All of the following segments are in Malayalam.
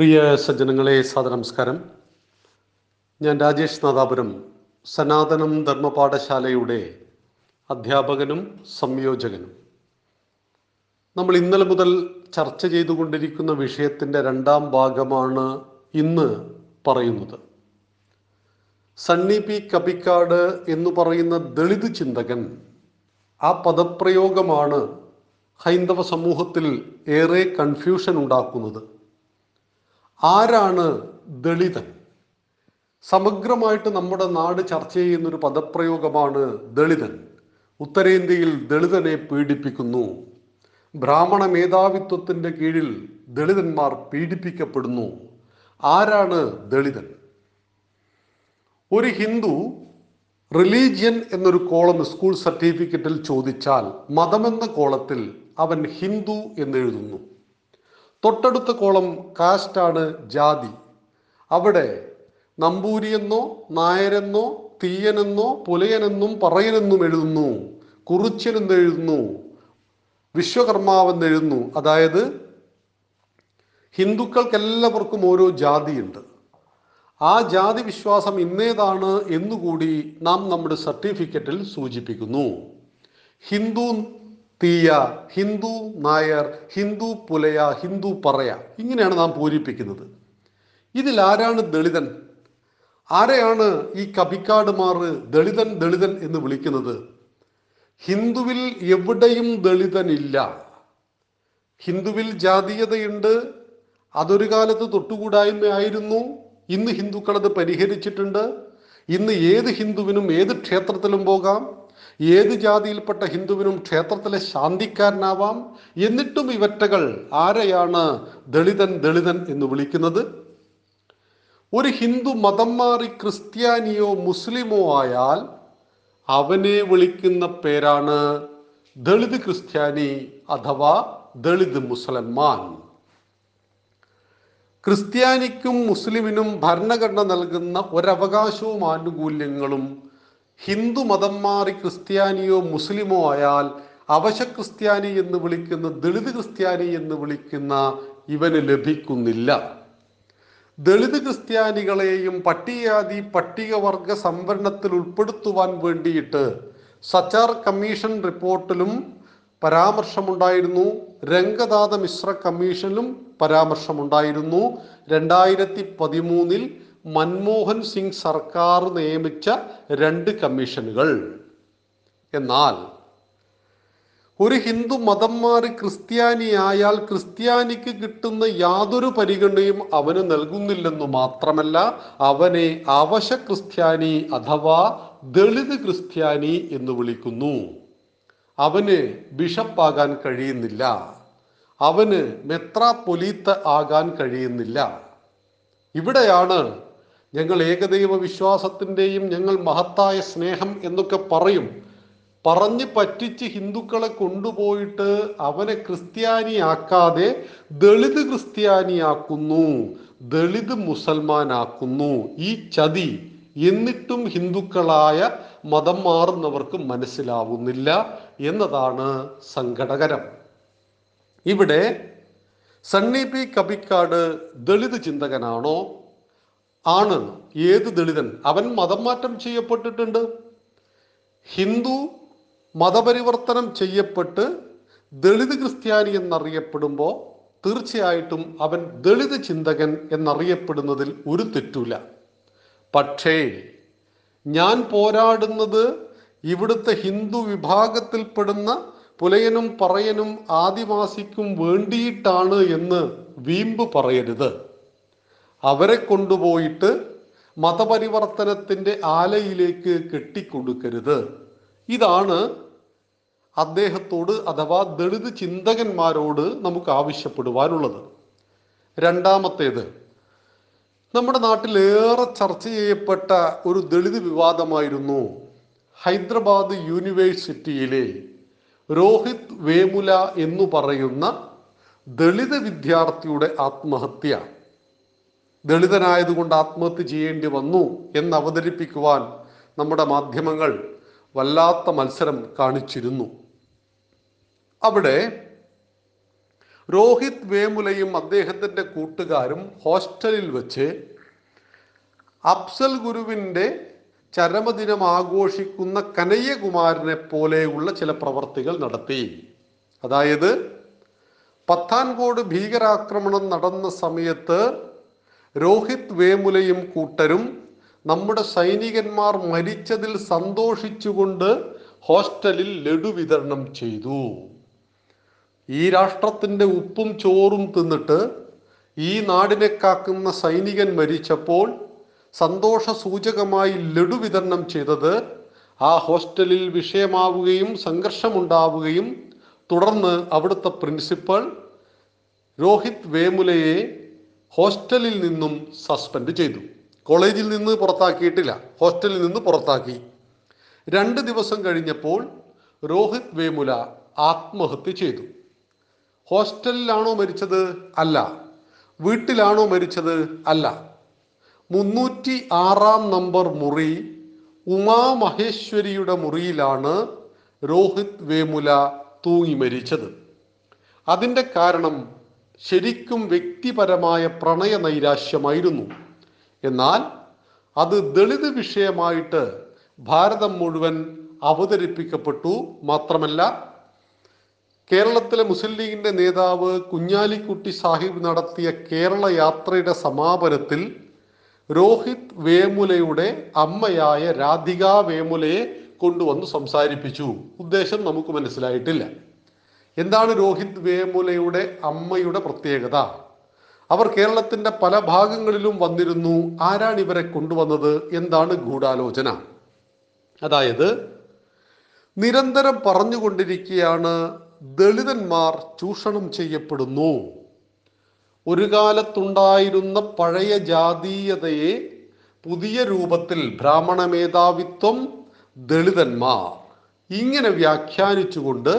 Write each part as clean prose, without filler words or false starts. പ്രിയ സജ്ജനങ്ങളെ, സാദരനമസ്കാരം. ഞാൻ രാജേഷ് നാഥാപുരം സനാതനം ധർമ്മപാഠശാലയുടെ അധ്യാപകനും സംയോജകനും. നമ്മൾ ഇന്നലെ മുതൽ ചർച്ച ചെയ്തുകൊണ്ടിരിക്കുന്ന വിഷയത്തിൻ്റെ രണ്ടാം ഭാഗമാണ് ഇന്ന് പറയുന്നത്. സണ്ണി പി കബിക്കാട് എന്ന് പറയുന്ന ദളിത് ചിന്തകൻ, ആ പദപ്രയോഗമാണ് ഹൈന്ദവ സമൂഹത്തിൽ ഏറെ കൺഫ്യൂഷൻ ഉണ്ടാക്കുന്നത്. ആരാണ് ദളിതൻ? സമഗ്രമായിട്ട് നമ്മുടെ നാട് ചർച്ച ചെയ്യുന്നൊരു പദപ്രയോഗമാണ് ദളിതൻ. ഉത്തരേന്ത്യയിൽ ദളിതനെ പീഡിപ്പിക്കുന്നു, ബ്രാഹ്മണ മേധാവിത്വത്തിൻ്റെ കീഴിൽ ദളിതന്മാർ പീഡിപ്പിക്കപ്പെടുന്നു. ആരാണ് ദളിതൻ? ഒരു ഹിന്ദു റിലീജിയൻ എന്നൊരു കോളം സ്കൂൾ സർട്ടിഫിക്കറ്റിൽ ചോദിച്ചാൽ മതമെന്ന കോളത്തിൽ അവൻ ഹിന്ദു എന്നെഴുതുന്നു. തൊട്ടടുത്ത കോളം കാസ്റ്റാണ്, ജാതി. അവിടെ നമ്പൂരിയെന്നോ നായരെന്നോ തീയനെന്നോ പുലയനെന്നും പറയനെന്നും എഴുതുന്നു, കുറിച്യനെന്നെഴുതുന്നു, വിശ്വകർമാവെന്നെഴുതുന്നു. അതായത് ഹിന്ദുക്കൾക്കെല്ലാവർക്കും ഓരോ ജാതിയുണ്ട്. ആ ജാതി വിശ്വാസം ഇന്നേതാണ് എന്നുകൂടി നാം നമ്മുടെ സർട്ടിഫിക്കറ്റിൽ സൂചിപ്പിക്കുന്നു. ഹിന്ദു തീയ, ഹിന്ദു നായർ, ഹിന്ദു പുലയ, ഹിന്ദു പറയ, ഇങ്ങനെയാണ് നാം പൂരിപ്പിക്കുന്നത്. ഇതിലാരാണ് ദളിതൻ? ആരെയാണ് ഈ കബിക്കാടുമാർ ദളിതൻ ദളിതൻ എന്ന് വിളിക്കുന്നത്? ഹിന്ദുവിൽ എവിടെയും ദളിതനില്ല. ഹിന്ദുവിൽ ജാതീയതയുണ്ട്. അതൊരു കാലത്ത് തൊട്ടുകൂടായ്മയായിരുന്നു. ഇന്ന് ഹിന്ദുക്കളത് പരിഹരിച്ചിട്ടുണ്ട്. ഇന്ന് ഏത് ഹിന്ദുവിനും ഏത് ക്ഷേത്രത്തിലും പോകാം, ഏത് ജാതിയിൽപ്പെട്ട ഹിന്ദുവിനും ക്ഷേത്രത്തിലെ ശാന്തിക്കാരനാവാം. എന്നിട്ടും ഇവറ്റകൾ ആരെയാണ് ദളിതൻ ദളിതൻ എന്ന് വിളിക്കുന്നത്? ഒരു ഹിന്ദു മതം മാറി ക്രിസ്ത്യാനിയോ മുസ്ലിമോ ആയാൽ അവനെ വിളിക്കുന്ന പേരാണ് ദളിത് ക്രിസ്ത്യാനി അഥവാ ദളിത് മുസൽമാൻ. ക്രിസ്ത്യാനിക്കും മുസ്ലിമിനും ഭരണഘടന നൽകുന്ന ഒരവകാശവും ആനുകൂല്യങ്ങളും ഹിന്ദു മതം മാറി ക്രിസ്ത്യാനിയോ മുസ്ലിമോ ആയാൽ അവശ ക്രിസ്ത്യാനി എന്ന് വിളിക്കുന്ന, ദളിത് ക്രിസ്ത്യാനി എന്ന് വിളിക്കുന്ന ഇവന് ലഭിക്കുന്നില്ല. ദളിത് ക്രിസ്ത്യാനികളെയും പട്ടികജാതി പട്ടികവർഗ സംവരണത്തിൽ ഉൾപ്പെടുത്തുവാൻ വേണ്ടിയിട്ട് സച്ചാർ കമ്മീഷൻ റിപ്പോർട്ടിലും പരാമർശമുണ്ടായിരുന്നു, രംഗനാഥ മിശ്ര കമ്മീഷനിലും പരാമർശമുണ്ടായിരുന്നു. 2013 മൻമോഹൻ സിംഗ് സർക്കാർ നിയമിച്ച 2 കമ്മീഷനുകൾ. എന്നാൽ ഒരു ഹിന്ദു മതം മാറി ക്രിസ്ത്യാനിയായാൽ ക്രിസ്ത്യാനിക്ക് കിട്ടുന്ന യാതൊരു പരിഗണനയും അവന് നൽകുന്നില്ലെന്നു മാത്രമല്ല, അവനെ അവശ ക്രിസ്ത്യാനി അഥവാ ദളിത് ക്രിസ്ത്യാനി എന്ന് വിളിക്കുന്നു. അവന് ബിഷപ്പാകാൻ കഴിയുന്നില്ല, അവന് മെത്രാപ്പൊലീത്ത ആകാൻ കഴിയുന്നില്ല. ഇവിടെയാണ് ഞങ്ങൾ ഏകദൈവ വിശ്വാസത്തിൻ്റെയും ഞങ്ങൾ മഹത്തായ സ്നേഹം എന്നൊക്കെ പറഞ്ഞ് പറ്റിച്ച് ഹിന്ദുക്കളെ കൊണ്ടുപോയിട്ട് അവനെ ക്രിസ്ത്യാനിയാക്കാതെ ദളിത് ക്രിസ്ത്യാനിയാക്കുന്നു, ദളിത് മുസൽമാനാക്കുന്നു. ഈ ചതി എന്നിട്ടും ഹിന്ദുക്കളായ മതം മാറുന്നവർക്ക് മനസ്സിലാവുന്നില്ല എന്നതാണ് സങ്കടകരം. ഇവിടെ സണ്ണി പി കബിക്കാട് ദളിത് ചിന്തകനാണോ? ആണ്. ഏത് ദളിതൻ? അവൻ മതം മാറ്റം ചെയ്യപ്പെട്ടിട്ടുണ്ട്. ഹിന്ദു മതപരിവർത്തനം ചെയ്യപ്പെട്ട് ദളിത് ക്രിസ്ത്യാനി എന്നറിയപ്പെടുമ്പോൾ തീർച്ചയായിട്ടും അവൻ ദളിത് ചിന്തകൻ എന്നറിയപ്പെടുന്നതിൽ ഒരു തെറ്റുമില്ല. പക്ഷേ ഞാൻ പോരാടുന്നത് ഇവിടുത്തെ ഹിന്ദു വിഭാഗത്തിൽപ്പെടുന്ന പുലയനും പറയനും ആദിവാസിക്കും വേണ്ടിയിട്ടാണ് എന്ന് വീമ്പ് പറയരുത്. അവരെ കൊണ്ടുപോയിട്ട് മതപരിവർത്തനത്തിൻ്റെ ആലയിലേക്ക് കെട്ടിക്കൊടുക്കരുത്. ഇതാണ് അദ്ദേഹത്തോട് അഥവാ ദളിത് ചിന്തകന്മാരോട് നമുക്ക് ആവശ്യപ്പെടുവാനുള്ളത്. രണ്ടാമത്തേത്, നമ്മുടെ നാട്ടിലേറെ ചർച്ച ചെയ്യപ്പെട്ട ഒരു ദളിത് വിവാദമായിരുന്നു ഹൈദരാബാദ് യൂണിവേഴ്സിറ്റിയിലെ രോഹിത് വേമുല എന്നു പറയുന്ന ദളിത് വിദ്യാർത്ഥിയുടെ ആത്മഹത്യ. ദളിതനായതുകൊണ്ട് ആത്മഹത്യ ചെയ്യേണ്ടി വന്നു എന്ന് അവതരിപ്പിക്കുവാൻ നമ്മുടെ മാധ്യമങ്ങൾ വല്ലാത്ത മത്സരം കാണിച്ചിരുന്നു. അവിടെ രോഹിത് വേമുലയും അദ്ദേഹത്തിൻ്റെ കൂട്ടുകാരും ഹോസ്റ്റലിൽ വെച്ച് അഫ്സൽ ഗുരുവിൻ്റെ ചരമദിനം ആഘോഷിക്കുന്ന കനയ്യ കുമാറിനെ പോലെയുള്ള ചില പ്രവർത്തികൾ നടത്തി. അതായത് പത്താൻകോട് ഭീകരാക്രമണം നടന്ന സമയത്ത് രോഹിത് വേമുലയും കൂട്ടരും നമ്മുടെ സൈനികന്മാർ മരിച്ചതിൽ സന്തോഷിച്ചുകൊണ്ട് ഹോസ്റ്റലിൽ ലഡു വിതരണം ചെയ്തു. ഈ രാഷ്ട്രത്തിൻ്റെ ഉപ്പും ചോറും തിന്നിട്ട് ഈ നാടിനെ കാക്കുന്ന സൈനികൻ മരിച്ചപ്പോൾ സന്തോഷ സൂചകമായി ലഡു വിതരണം ചെയ്തത് ആ ഹോസ്റ്റലിൽ വിഷയമാവുകയും സംഘർഷമുണ്ടാവുകയും തുടർന്ന് അവിടുത്തെ പ്രിൻസിപ്പൽ രോഹിത് വേമുലയെ ഹോസ്റ്റലിൽ നിന്നും സസ്പെൻഡ് ചെയ്തു. കോളേജിൽ നിന്ന് പുറത്താക്കിയിട്ടില്ല, ഹോസ്റ്റലിൽ നിന്ന് പുറത്താക്കി. 2 ദിവസം കഴിഞ്ഞപ്പോൾ രോഹിത് വേമുല ആത്മഹത്യ ചെയ്തു. ഹോസ്റ്റലിലാണോ മരിച്ചത്? അല്ല. വീട്ടിലാണോ മരിച്ചത്? അല്ല. 306-ാം നമ്പർ മുറി ഉമാമഹേശ്വരിയുടെ മുറിയിലാണ് രോഹിത് വേമുല തൂങ്ങി മരിച്ചത്. അതിൻ്റെ കാരണം ശരിക്കും വ്യക്തിപരമായ പ്രണയ നൈരാശ്യമായിരുന്നു. എന്നാൽ അത് ദളിത് വിഷയമായിട്ട് ഭാരതം മുഴുവൻ അവതരിപ്പിക്കപ്പെട്ടു. മാത്രമല്ല, കേരളത്തിലെ മുസ്ലിം ലീഗിൻ്റെ നേതാവ് കുഞ്ഞാലിക്കുട്ടി സാഹിബ് നടത്തിയ കേരള യാത്രയുടെ സമാപനത്തിൽ രോഹിത് വേമുലയുടെ അമ്മയായ രാധിക വേമുലയെ കൊണ്ടുവന്ന് സംസാരിപ്പിച്ചു. ഉദ്ദേശം നമുക്ക് മനസ്സിലായിട്ടില്ല. എന്താണ് രോഹിത് വേമുലയുടെ അമ്മയുടെ പ്രത്യേകത? അവർ കേരളത്തിൻ്റെ പല ഭാഗങ്ങളിലും വന്നിരുന്നു. ആരാണ് ഇവരെ കൊണ്ടുവന്നത്? എന്താണ് ഗൂഢാലോചന? അതായത്, നിരന്തരം പറഞ്ഞുകൊണ്ടിരിക്കുകയാണ് ദളിതന്മാർ ചൂഷണം ചെയ്യപ്പെടുന്നു. ഒരു കാലത്തുണ്ടായിരുന്ന പഴയ ജാതീയതയെ പുതിയ രൂപത്തിൽ ബ്രാഹ്മണ മേധാവിത്വം, ദളിതന്മാർ ഇങ്ങനെ വ്യാഖ്യാനിച്ചുകൊണ്ട്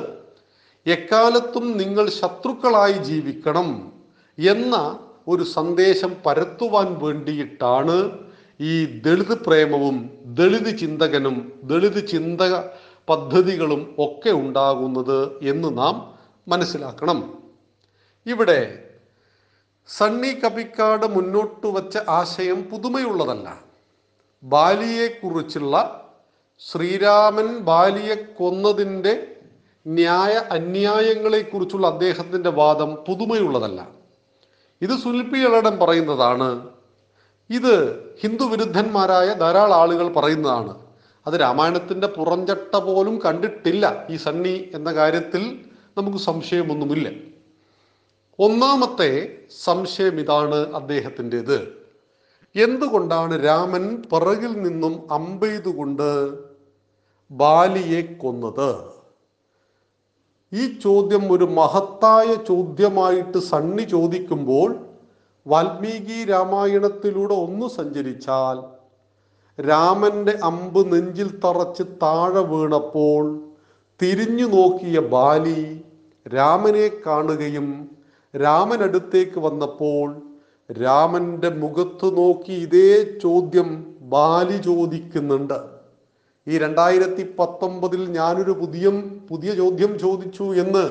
എക്കാലത്തും നിങ്ങൾ ശത്രുക്കളായി ജീവിക്കണം എന്ന ഒരു സന്ദേശം പരത്തുവാൻ വേണ്ടിയിട്ടാണ് ഈ ദളിത് പ്രേമവും ദളിത് ചിന്തകനും ദളിത് ചിന്ത പദ്ധതികളും ഒക്കെ ഉണ്ടാകുന്നത് എന്ന് നാം മനസ്സിലാക്കണം. ഇവിടെ സണ്ണി കപ്പിക്കാട് മുന്നോട്ട് വച്ച ആശയം പുതുമയുള്ളതല്ല. ബാലിയെക്കുറിച്ചുള്ള ശ്രീരാമൻ ബാലിയെ കൊന്നതിൻ്റെ അന്യായങ്ങളെക്കുറിച്ചുള്ള അദ്ദേഹത്തിൻ്റെ വാദം പുതുമയുള്ളതല്ല. ഇത് സുൽപിയളടം പറയുന്നതാണ്. ഇത് ഹിന്ദുവിരുദ്ധന്മാരായ ധാരാളം ആളുകൾ പറയുന്നതാണ്. അത് രാമായണത്തിൻ്റെ പുറംചട്ട പോലും കണ്ടിട്ടില്ല ഈ സണ്ണി എന്ന കാര്യത്തിൽ നമുക്ക് സംശയമൊന്നുമില്ല. ഒന്നാമത്തെ സംശയം ഇതാണ് അദ്ദേഹത്തിൻ്റേത്. എന്തുകൊണ്ടാണ് രാമൻ പിറകിൽ നിന്നും അമ്പെയ്തുകൊണ്ട് ബാലിയെ കൊന്നത്? ഈ ചോദ്യം ഒരു മഹത്തായ ചോദ്യമായിട്ട് സണ്ണി ചോദിക്കുമ്പോൾ, വാൽമീകി രാമായണത്തിലൂടെ ഒന്ന് സഞ്ചരിച്ചാൽ രാമൻ്റെ അമ്പ് നെഞ്ചിൽ തറച്ച് താഴെ വീണപ്പോൾ തിരിഞ്ഞു നോക്കിയ ബാലി രാമനെ കാണുകയും രാമനടുത്തേക്ക് വന്നപ്പോൾ രാമൻ്റെ മുഖത്ത് നോക്കി ഇതേ ചോദ്യം ബാലി ചോദിക്കുന്നുണ്ട്. ഈ 2019 ഞാനൊരു പുതിയ ചോദ്യം ചോദിച്ചു എന്ന്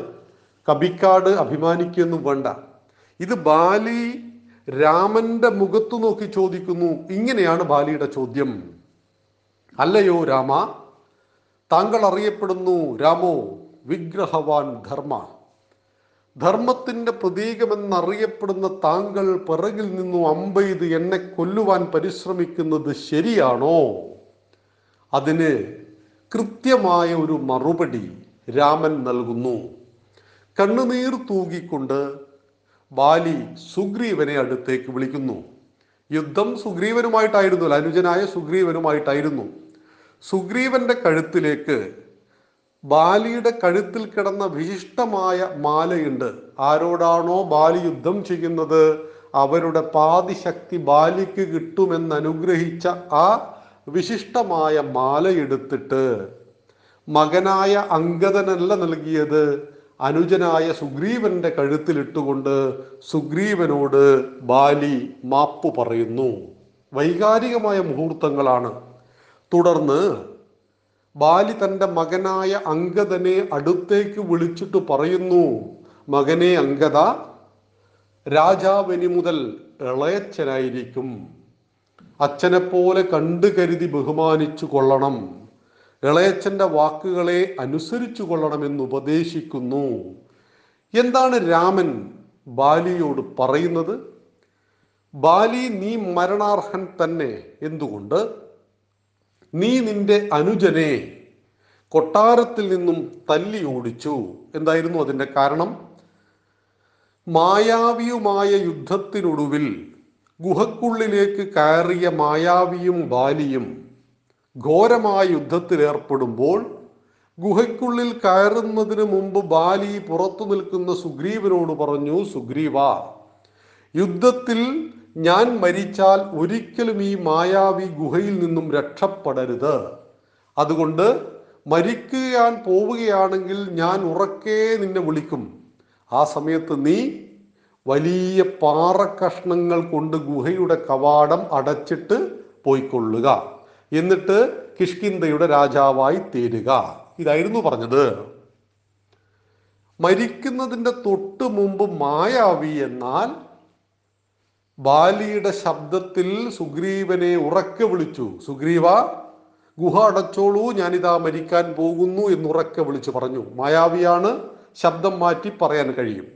കപ്പിക്കാട് അഭിമാനിക്കൊന്നും വേണ്ട. ഇത് ബാലി രാമന്റെ മുഖത്തു നോക്കി ചോദിക്കുന്നു. ഇങ്ങനെയാണ് ബാലിയുടെ ചോദ്യം: അല്ലയോ രാമ, താങ്കൾ അറിയപ്പെടുന്നു രാമോ വിഗ്രഹവാൻ ധർമ്മ, ധർമ്മത്തിൻ്റെ പ്രതീകമെന്നറിയപ്പെടുന്ന താങ്കൾ പിറകിൽ നിന്നും അമ്പെയ്ത് എന്നെ കൊല്ലുവാൻ പരിശ്രമിക്കുന്നത് ശരിയാണോ? അതിന് കൃത്യമായ ഒരു മറുപടി രാമൻ നൽകുന്നു. കണ്ണുനീർ തൂകിക്കൊണ്ട് ബാലി സുഗ്രീവനെ അടുത്തേക്ക് വിളിക്കുന്നു. യുദ്ധം സുഗ്രീവനുമായിട്ടായിരുന്നു, അനുജനായ സുഗ്രീവനുമായിട്ടായിരുന്നു. സുഗ്രീവന്റെ കഴുത്തിലേക്ക് ബാലിയുടെ കഴുത്തിൽ കിടന്ന വിശിഷ്ടമായ മാലയുണ്ട്. ആരോടാണോ ബാലി യുദ്ധം ചെയ്യുന്നത് അവരുടെ പാതിശക്തി ബാലിക്ക് കിട്ടുമെന്ന് അനുഗ്രഹിച്ച ആ വിശിഷ്ടമായ മാലയെടുത്തിട്ട്, മകനായ അംഗദനല്ല നൽകിയത്, അനുജനായ സുഗ്രീവന്റെ കഴുത്തിലിട്ടുകൊണ്ട് സുഗ്രീവനോട് ബാലി മാപ്പ് പറയുന്നു. വൈകാരികമായ മുഹൂർത്തങ്ങളാണ്. തുടർന്ന് ബാലി തൻ്റെ മകനായ അംഗദനെ അടുത്തേക്ക് വിളിച്ചിട്ട് പറയുന്നു, മകനെ അങ്കദ രാജാവിനി മുതൽ ഇളയച്ഛനായിരിക്കും. അച്ഛനെപ്പോലെ കണ്ടു കരുതി ബഹുമാനിച്ചു കൊള്ളണം, ഇളയച്ഛൻ്റെ വാക്കുകളെ അനുസരിച്ചു കൊള്ളണമെന്ന് ഉപദേശിക്കുന്നു. എന്താണ് രാമൻ ബാലിയോട് പറയുന്നത്? ബാലി, നീ മരണാർഹൻ തന്നെ. എന്തുകൊണ്ട്? നീ നിന്റെ അനുജനെ കൊട്ടാരത്തിൽ നിന്നും തല്ലി ഓടിച്ചു. എന്തായിരുന്നു അതിൻ്റെ കാരണം? മായാവിയുമായ യുദ്ധത്തിനൊടുവിൽ ഗുഹക്കുള്ളിലേക്ക് കയറിയ മായാവിയും ബാലിയും ഘോരമായ യുദ്ധത്തിലേർപ്പെടുമ്പോൾ ഗുഹയ്ക്കുള്ളിൽ കയറുന്നതിന് മുമ്പ് ബാലി പുറത്തു നിൽക്കുന്ന സുഗ്രീവനോട് പറഞ്ഞു, സുഗ്രീവ, യുദ്ധത്തിൽ ഞാൻ മരിച്ചാൽ ഒരിക്കലും ഈ മായാവി ഗുഹയിൽ നിന്നും രക്ഷപ്പെടരുത്. അതുകൊണ്ട് മരിക്കാൻ പോവുകയാണെങ്കിൽ ഞാൻ ഉറക്കെ നിന്നെ വിളിക്കും. ആ സമയത്ത് നീ വലിയ പാറക്കഷ്ണങ്ങൾ കൊണ്ട് ഗുഹയുടെ കവാടം അടച്ചിട്ട് പോയിക്കൊള്ളുക. എന്നിട്ട് കിഷ്കിന്ധയുടെ രാജാവായി തീരുക. ഇതായിരുന്നു പറഞ്ഞത്. മരിക്കുന്നതിൻ്റെ തൊട്ട് മുമ്പ് മായാവി എന്നാൽ ബാലിയുടെ ശബ്ദത്തിൽ സുഗ്രീവനെ ഉറക്കെ വിളിച്ചു. സുഗ്രീവ, ഗുഹ അടച്ചോളൂ, ഞാനിതാ മരിക്കാൻ പോകുന്നു എന്ന് ഉറക്കെ വിളിച്ചു പറഞ്ഞു. മായാവിയാണ്, ശബ്ദം മാറ്റി പറയാൻ കഴിയും.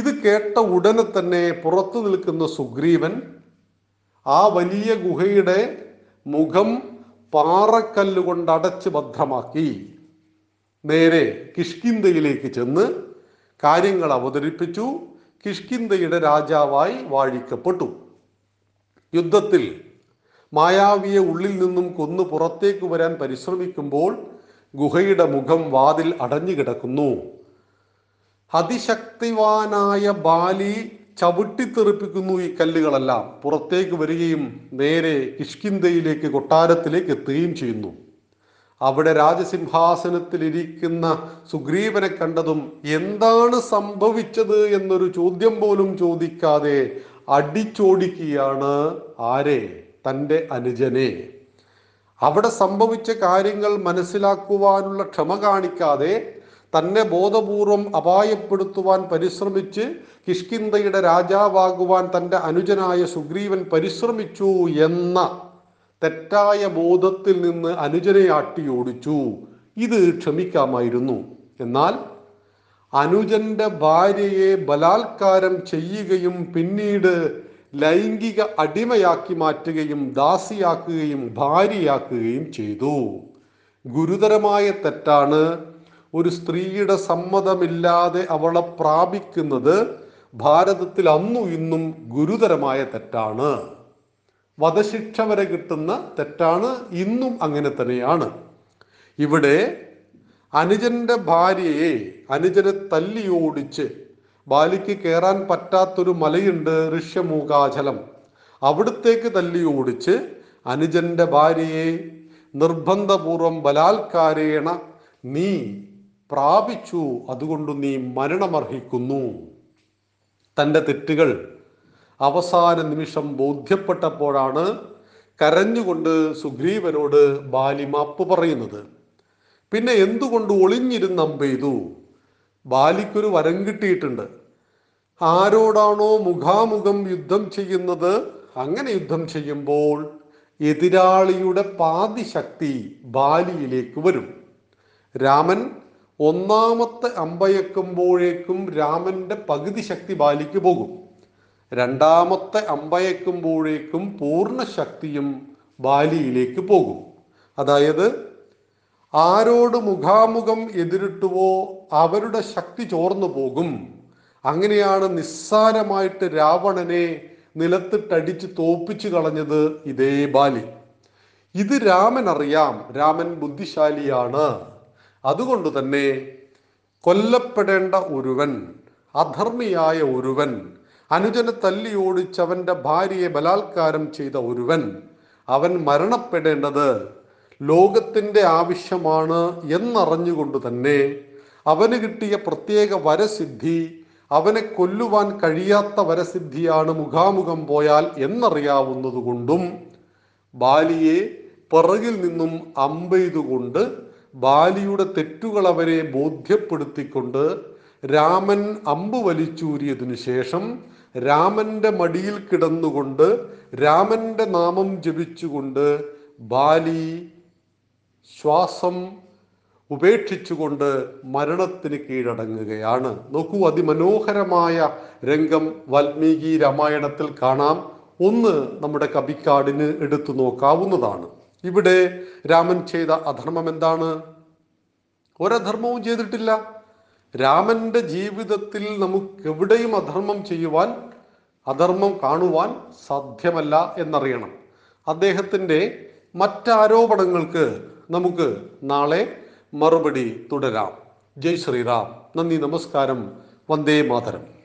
ഇത് കേട്ട ഉടനെ തന്നെ പുറത്തു നിൽക്കുന്ന സുഗ്രീവൻ ആ വലിയ ഗുഹയുടെ മുഖം പാറക്കല്ലുകൊണ്ട് അടച്ച് ഭദ്രമാക്കി നേരെ കിഷ്കിന്ധയിലേക്ക് ചെന്ന് കാര്യങ്ങൾ അവതരിപ്പിച്ചു. കിഷ്കിന്ധയുടെ രാജാവായി വാഴിക്കപ്പെട്ടു. യുദ്ധത്തിൽ മായാവിയെ ഉള്ളിൽ നിന്നും കൊന്നു പുറത്തേക്ക് വരാൻ പരിശ്രമിക്കുമ്പോൾ ഗുഹയുടെ മുഖം വാതിൽ അടഞ്ഞു കിടക്കുന്നു. അതിശക്തിവാനായ ബാലി ചവിട്ടിത്തെറിപ്പിക്കുന്നു ഈ കല്ലുകളെല്ലാം. പുറത്തേക്ക് വരികയും നേരെ കിഷ്കിന്ധയിലേക്ക് കൊട്ടാരത്തിലേക്ക് എത്തുകയും ചെയ്യുന്നു. അവിടെ രാജസിംഹാസനത്തിലിരിക്കുന്ന സുഗ്രീവനെ കണ്ടതും എന്താണ് സംഭവിച്ചത് എന്നൊരു ചോദ്യം പോലും ചോദിക്കാതെ അടിച്ചോടിക്കുകയാണ് ആരെ? തൻ്റെ അനുജനെ. അവിടെ സംഭവിച്ച കാര്യങ്ങൾ മനസ്സിലാക്കുവാനുള്ള ക്ഷമ കാണിക്കാതെ തന്നെ ബോധപൂർവം അപായപ്പെടുത്തുവാൻ പരിശ്രമിച്ച് കിഷ്കിന്ധയുടെ രാജാവാകുവാൻ തൻ്റെ അനുജനായ സുഗ്രീവൻ പരിശ്രമിച്ചു എന്ന തെറ്റായ ബോധത്തിൽ നിന്ന് അനുജനെ ആട്ടി ഓടിച്ചു. ഇത് ക്ഷമിക്കാമായിരുന്നു. എന്നാൽ അനുജന്റെ ഭാര്യയെ ബലാത്കാരം ചെയ്യുകയും പിന്നീട് ലൈംഗിക അടിമയാക്കി മാറ്റുകയും ദാസിയാക്കുകയും ഭാര്യയാക്കുകയും ചെയ്തു. ഗുരുതരമായ തെറ്റാണ്. ഒരു സ്ത്രീയുടെ സമ്മതമില്ലാതെ അവളെ പ്രാപിക്കുന്നത് ഭാരതത്തിൽ അന്നും ഇന്നും ഗുരുതരമായ തെറ്റാണ്. വധശിക്ഷ വരെ കിട്ടുന്ന തെറ്റാണ്. ഇന്നും അങ്ങനെ തന്നെയാണ്. ഇവിടെ അനുജന്റെ ഭാര്യയെ, അനുജനെ തല്ലിയോടിച്ച് ബാലിക്ക് കയറാൻ പറ്റാത്തൊരു മലയുണ്ട് ഋഷ്യമൂഖാജലം, അവിടത്തേക്ക് തല്ലിയോടിച്ച് അനുജന്റെ ഭാര്യയെ നിർബന്ധപൂർവം ബലാത്കാരേണ നീ പ്രാപിച്ചു, അതുകൊണ്ട് നീ മരണമർഹിക്കുന്നു. തൻ്റെ തെറ്റുകൾ അവസാന നിമിഷം ബോധ്യപ്പെട്ടപ്പോഴാണ് കരഞ്ഞുകൊണ്ട് സുഗ്രീവനോട് ബാലി മാപ്പ് പറയുന്നത്. പിന്നെ എന്തുകൊണ്ട് ഒളിഞ്ഞിരുന്ന് അമ്പെയ്തു? ബാലിക്കൊരു വരം കിട്ടിയിട്ടുണ്ട്. ആരോടാണോ മുഖാമുഖം യുദ്ധം ചെയ്യുന്നത്, അങ്ങനെ യുദ്ധം ചെയ്യുമ്പോൾ എതിരാളിയുടെ പാതിശക്തി ബാലിയിലേക്ക് വരും. രാമൻ ഒന്നാമത്തെ അമ്പയക്കുമ്പോഴേക്കും രാമൻ്റെ പകുതി ശക്തി ബാലിക്ക് പോകും. രണ്ടാമത്തെ അമ്പയക്കുമ്പോഴേക്കും പൂർണ്ണ ശക്തിയും ബാലിയിലേക്ക് പോകും. അതായത് ആരോട് മുഖാമുഖം എതിരിട്ടുവോ അവരുടെ ശക്തി ചോർന്നു പോകും. അങ്ങനെയാണ് നിസ്സാരമായിട്ട് രാവണനെ നിലത്തിട്ടടിച്ച് തോപ്പിച്ചു കളഞ്ഞത് ഇതേ ബാലി. ഇത് രാമൻ അറിയാം. രാമൻ ബുദ്ധിശാലിയാണ്. അതുകൊണ്ട് തന്നെ കൊല്ലപ്പെടേണ്ട ഒരുവൻ, അധർമ്മിയായ ഒരുവൻ, അനുജനെ തല്ലിയോടിച്ചവൻ്റെ ഭാര്യയെ ബലാത്കാരം ചെയ്ത ഒരുവൻ, അവൻ മരണപ്പെടേണ്ടത് ലോകത്തിൻ്റെ ആവശ്യമാണ് എന്നറിഞ്ഞുകൊണ്ട് തന്നെ അവന് കിട്ടിയ പ്രത്യേക വരസിദ്ധി, അവനെ കൊല്ലുവാൻ കഴിയാത്ത വരസിദ്ധിയാണ് മുഖാമുഖം പോയാൽ എന്നറിയാവുന്നതുകൊണ്ടും ബാലിയെ പിറകിൽ നിന്നും അമ്പെയ്തുകൊണ്ട് ബാലിയുടെ തെറ്റുകൾ അവരെ ബോധ്യപ്പെടുത്തിക്കൊണ്ട് രാമൻ അമ്പു വലിച്ചൂരിയതിനു ശേഷം രാമന്റെ മടിയിൽ കിടന്നുകൊണ്ട് രാമന്റെ നാമം ജപിച്ചുകൊണ്ട് ബാലി ശ്വാസം ഉപേക്ഷിച്ചുകൊണ്ട് മരണത്തിന് കീഴടങ്ങുകയാണ്. നോക്കൂ, അതിമനോഹരമായ രംഗം വാൽമീകി രാമായണത്തിൽ കാണാം. ഒന്ന് നമ്മുടെ കവിക്കാടിന് എടുത്തു നോക്കാവുന്നതാണ്. ഇവിടെ രാമൻ ചെയ്ത അധർമ്മം എന്താണ്? ഒരധർമ്മവും ചെയ്തിട്ടില്ല. രാമന്റെ ജീവിതത്തിൽ നമുക്കെവിടെയും അധർമ്മം ചെയ്യുവാൻ, അധർമ്മം കാണുവാൻ സാധ്യമല്ല എന്നറിയണം. അദ്ദേഹത്തിൻ്റെ മറ്റാരോപണങ്ങൾക്ക് നമുക്ക് നാളെ മറുപടി തുടരാം. ജയ് ശ്രീറാം. നന്ദി, നമസ്കാരം. വന്ദേ മാതരം.